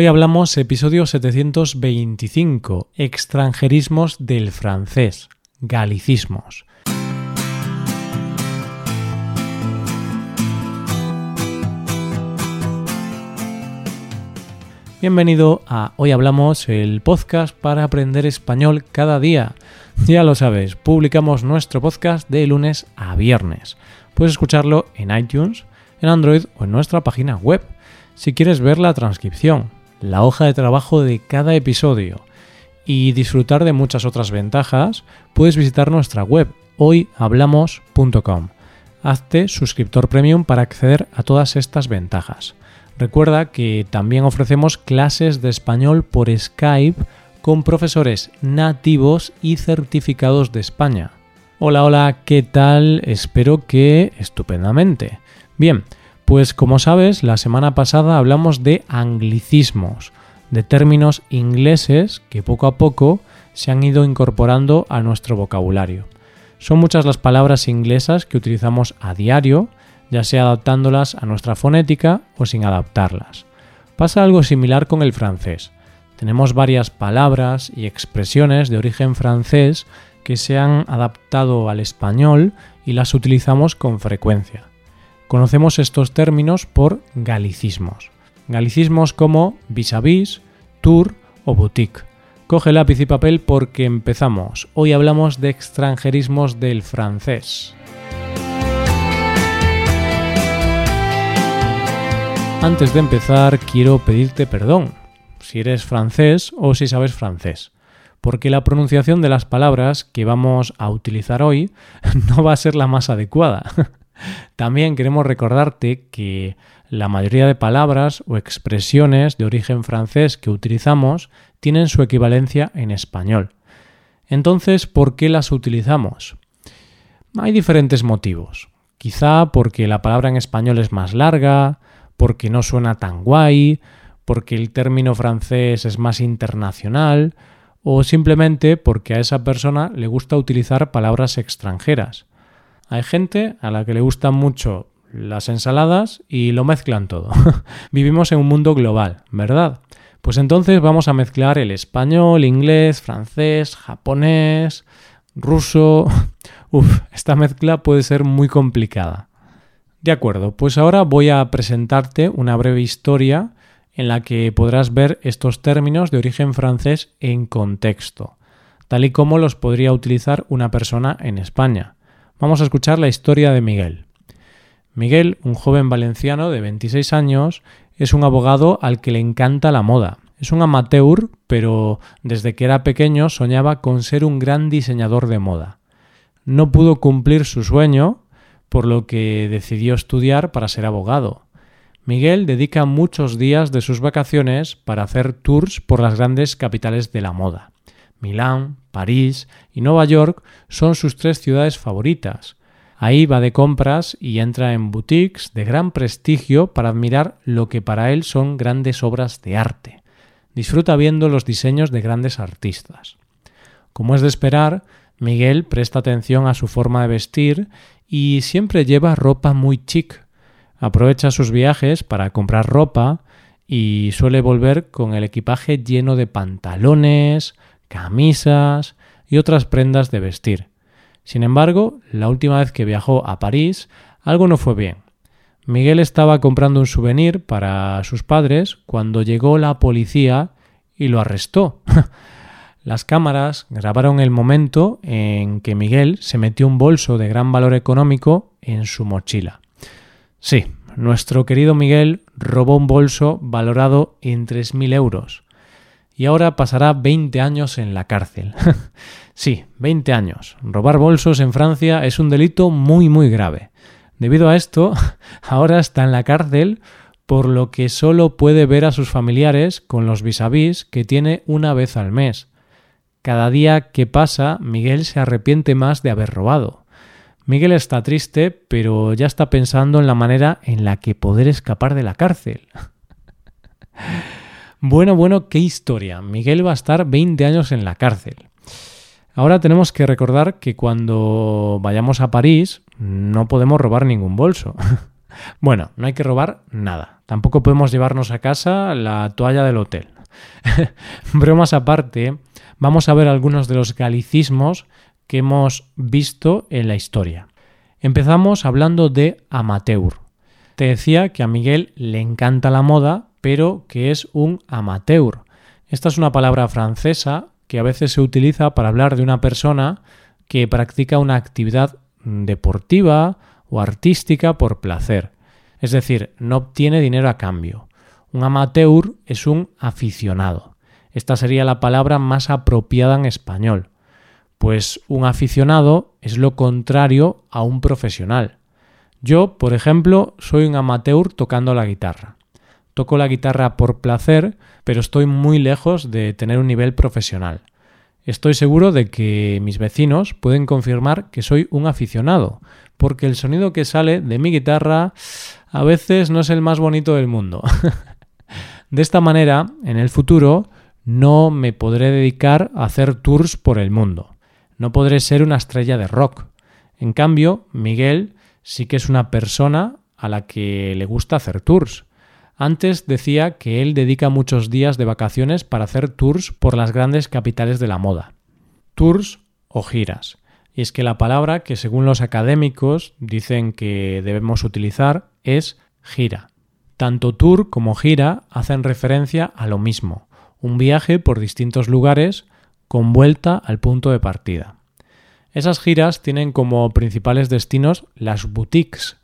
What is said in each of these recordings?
Hoy hablamos episodio 725, extranjerismos del francés, galicismos. Bienvenido a Hoy hablamos, el podcast para aprender español cada día. Ya lo sabes, publicamos nuestro podcast de lunes a viernes. Puedes escucharlo en iTunes, en Android o en nuestra página web. Si quieres ver la transcripción, la hoja de trabajo de cada episodio y disfrutar de muchas otras ventajas, puedes visitar nuestra web hoyhablamos.com. Hazte suscriptor premium para acceder a todas estas ventajas. Recuerda que también ofrecemos clases de español por Skype con profesores nativos y certificados de España. Hola, hola, ¿qué tal? Espero que estupendamente. Bien, pues como sabes, la semana pasada hablamos de anglicismos, de términos ingleses que poco a poco se han ido incorporando a nuestro vocabulario. Son muchas las palabras inglesas que utilizamos a diario, ya sea adaptándolas a nuestra fonética o sin adaptarlas. Pasa algo similar con el francés. Tenemos varias palabras y expresiones de origen francés que se han adaptado al español y las utilizamos con frecuencia. Conocemos estos términos por galicismos. Galicismos como vis-à-vis, tour o boutique. Coge lápiz y papel porque empezamos. Hoy hablamos de extranjerismos del francés. Antes de empezar, quiero pedirte perdón, si eres francés o si sabes francés, porque la pronunciación de las palabras que vamos a utilizar hoy no va a ser la más adecuada. También queremos recordarte que la mayoría de palabras o expresiones de origen francés que utilizamos tienen su equivalencia en español. Entonces, ¿por qué las utilizamos? Hay diferentes motivos. Quizá porque la palabra en español es más larga, porque no suena tan guay, porque el término francés es más internacional o simplemente porque a esa persona le gusta utilizar palabras extranjeras. Hay gente a la que le gustan mucho las ensaladas y lo mezclan todo. Vivimos en un mundo global, ¿verdad? Pues entonces vamos a mezclar el español, inglés, francés, japonés, ruso... Uf, esta mezcla puede ser muy complicada. De acuerdo, pues ahora voy a presentarte una breve historia en la que podrás ver estos términos de origen francés en contexto, tal y como los podría utilizar una persona en España. Vamos a escuchar la historia de Miguel. Miguel, un joven valenciano de 26 años, es un abogado al que le encanta la moda. Es un amateur, pero desde que era pequeño soñaba con ser un gran diseñador de moda. No pudo cumplir su sueño, por lo que decidió estudiar para ser abogado. Miguel dedica muchos días de sus vacaciones para hacer tours por las grandes capitales de la moda. Milán, París y Nueva York son sus tres ciudades favoritas. Ahí va de compras y entra en boutiques de gran prestigio para admirar lo que para él son grandes obras de arte. Disfruta viendo los diseños de grandes artistas. Como es de esperar, Miguel presta atención a su forma de vestir y siempre lleva ropa muy chic. Aprovecha sus viajes para comprar ropa y suele volver con el equipaje lleno de pantalones, camisas y otras prendas de vestir. Sin embargo, la última vez que viajó a París, algo no fue bien. Miguel estaba comprando un souvenir para sus padres cuando llegó la policía y lo arrestó. Las cámaras grabaron el momento en que Miguel se metió un bolso de gran valor económico en su mochila. Sí, nuestro querido Miguel robó un bolso valorado en 3.000 euros y ahora pasará 20 años en la cárcel. Sí, 20 años. Robar bolsos en Francia es un delito muy, muy grave. Debido a esto, ahora está en la cárcel, por lo que solo puede ver a sus familiares con los vis-a-vis que tiene una vez al mes. Cada día que pasa, Miguel se arrepiente más de haber robado. Miguel está triste, pero ya está pensando en la manera en la que poder escapar de la cárcel. Bueno, qué historia. Miguel va a estar 20 años en la cárcel. Ahora tenemos que recordar que cuando vayamos a París no podemos robar ningún bolso. Bueno, no hay que robar nada. Tampoco podemos llevarnos a casa la toalla del hotel. Bromas aparte, vamos a ver algunos de los galicismos que hemos visto en la historia. Empezamos hablando de amateur. Te decía que a Miguel le encanta la moda, pero que es un amateur. Esta es una palabra francesa que a veces se utiliza para hablar de una persona que practica una actividad deportiva o artística por placer. Es decir, no obtiene dinero a cambio. Un amateur es un aficionado. Esta sería la palabra más apropiada en español. Pues un aficionado es lo contrario a un profesional. Yo, por ejemplo, soy un amateur tocando la guitarra. Toco la guitarra por placer, pero estoy muy lejos de tener un nivel profesional. Estoy seguro de que mis vecinos pueden confirmar que soy un aficionado, porque el sonido que sale de mi guitarra a veces no es el más bonito del mundo. De esta manera, en el futuro, no me podré dedicar a hacer tours por el mundo. No podré ser una estrella de rock. En cambio, Miguel sí que es una persona a la que le gusta hacer tours. Antes decía que él dedica muchos días de vacaciones para hacer tours por las grandes capitales de la moda. Tours o giras. Y es que la palabra que según los académicos dicen que debemos utilizar es gira. Tanto tour como gira hacen referencia a lo mismo, un viaje por distintos lugares con vuelta al punto de partida. Esas giras tienen como principales destinos las boutiques.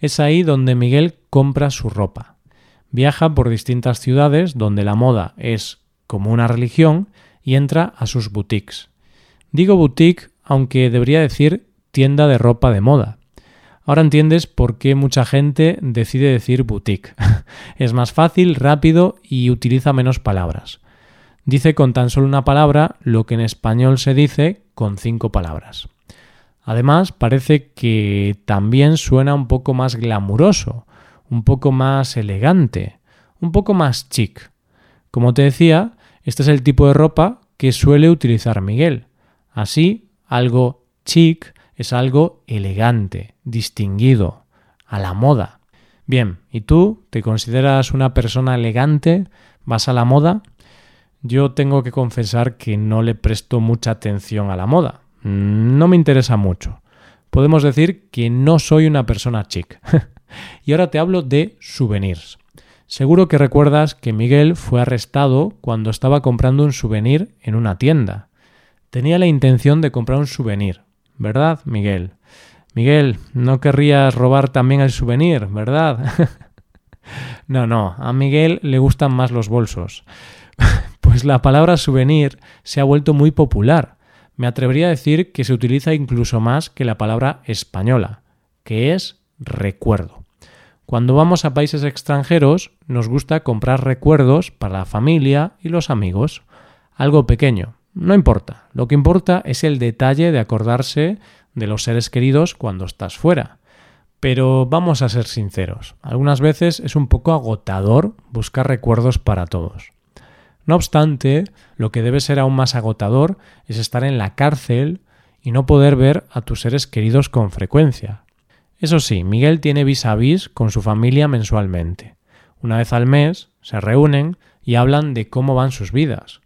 Es ahí donde Miguel compra su ropa. Viaja por distintas ciudades donde la moda es como una religión y entra a sus boutiques. Digo boutique, aunque debería decir tienda de ropa de moda. Ahora entiendes por qué mucha gente decide decir boutique. Es más fácil, rápido y utiliza menos palabras. Dice con tan solo una palabra lo que en español se dice con 5 palabras. Además, parece que también suena un poco más glamuroso, un poco más elegante, un poco más chic. Como te decía, este es el tipo de ropa que suele utilizar Miguel. Así, algo chic es algo elegante, distinguido, a la moda. Bien, ¿y tú? ¿Te consideras una persona elegante? ¿Vas a la moda? Yo tengo que confesar que no le presto mucha atención a la moda. No me interesa mucho. Podemos decir que no soy una persona chic. Y ahora te hablo de souvenirs. Seguro que recuerdas que Miguel fue arrestado cuando estaba comprando un souvenir en una tienda. Tenía la intención de comprar un souvenir, ¿verdad, Miguel? Miguel, no querrías robar también el souvenir, ¿verdad? No, a Miguel le gustan más los bolsos. Pues la palabra souvenir se ha vuelto muy popular. Me atrevería a decir que se utiliza incluso más que la palabra española, que es recuerdo. Cuando vamos a países extranjeros, nos gusta comprar recuerdos para la familia y los amigos. Algo pequeño, no importa. Lo que importa es el detalle de acordarse de los seres queridos cuando estás fuera. Pero vamos a ser sinceros, algunas veces es un poco agotador buscar recuerdos para todos. No obstante, lo que debe ser aún más agotador es estar en la cárcel y no poder ver a tus seres queridos con frecuencia. Eso sí, Miguel tiene vis-a-vis con su familia mensualmente. Una vez al mes se reúnen y hablan de cómo van sus vidas.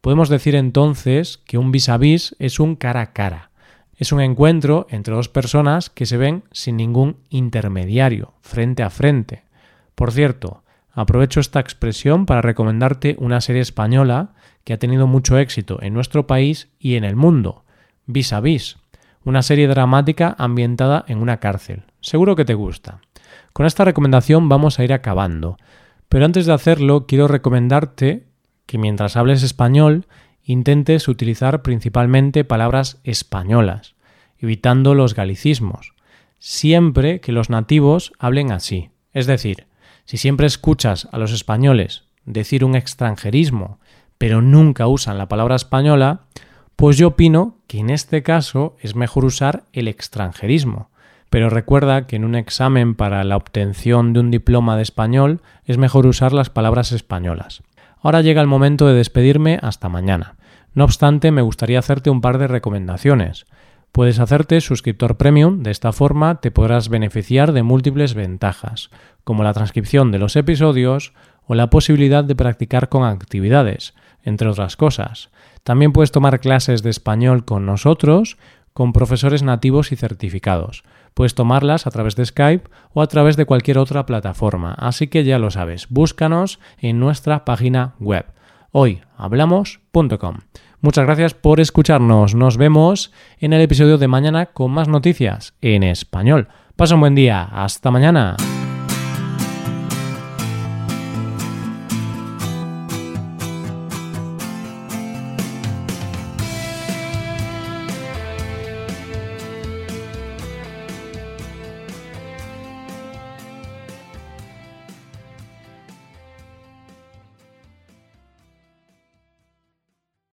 Podemos decir entonces que un vis-a-vis es un cara a cara. Es un encuentro entre dos personas que se ven sin ningún intermediario, frente a frente. Por cierto, aprovecho esta expresión para recomendarte una serie española que ha tenido mucho éxito en nuestro país y en el mundo, Vis-a-vis. Una serie dramática ambientada en una cárcel. Seguro que te gusta. Con esta recomendación vamos a ir acabando. Pero antes de hacerlo, quiero recomendarte que mientras hables español, intentes utilizar principalmente palabras españolas, evitando los galicismos, siempre que los nativos hablen así. Es decir, si siempre escuchas a los españoles decir un extranjerismo, pero nunca usan la palabra española, pues yo opino que en este caso es mejor usar el extranjerismo. Pero recuerda que en un examen para la obtención de un diploma de español es mejor usar las palabras españolas. Ahora llega el momento de despedirme hasta mañana. No obstante, me gustaría hacerte un par de recomendaciones. Puedes hacerte suscriptor premium, de esta forma te podrás beneficiar de múltiples ventajas, como la transcripción de los episodios o la posibilidad de practicar con actividades, entre otras cosas. También puedes tomar clases de español con nosotros, con profesores nativos y certificados. Puedes tomarlas a través de Skype o a través de cualquier otra plataforma. Así que ya lo sabes, búscanos en nuestra página web, hoyhablamos.com. Muchas gracias por escucharnos. Nos vemos en el episodio de mañana con más noticias en español. Pasa un buen día. Hasta mañana.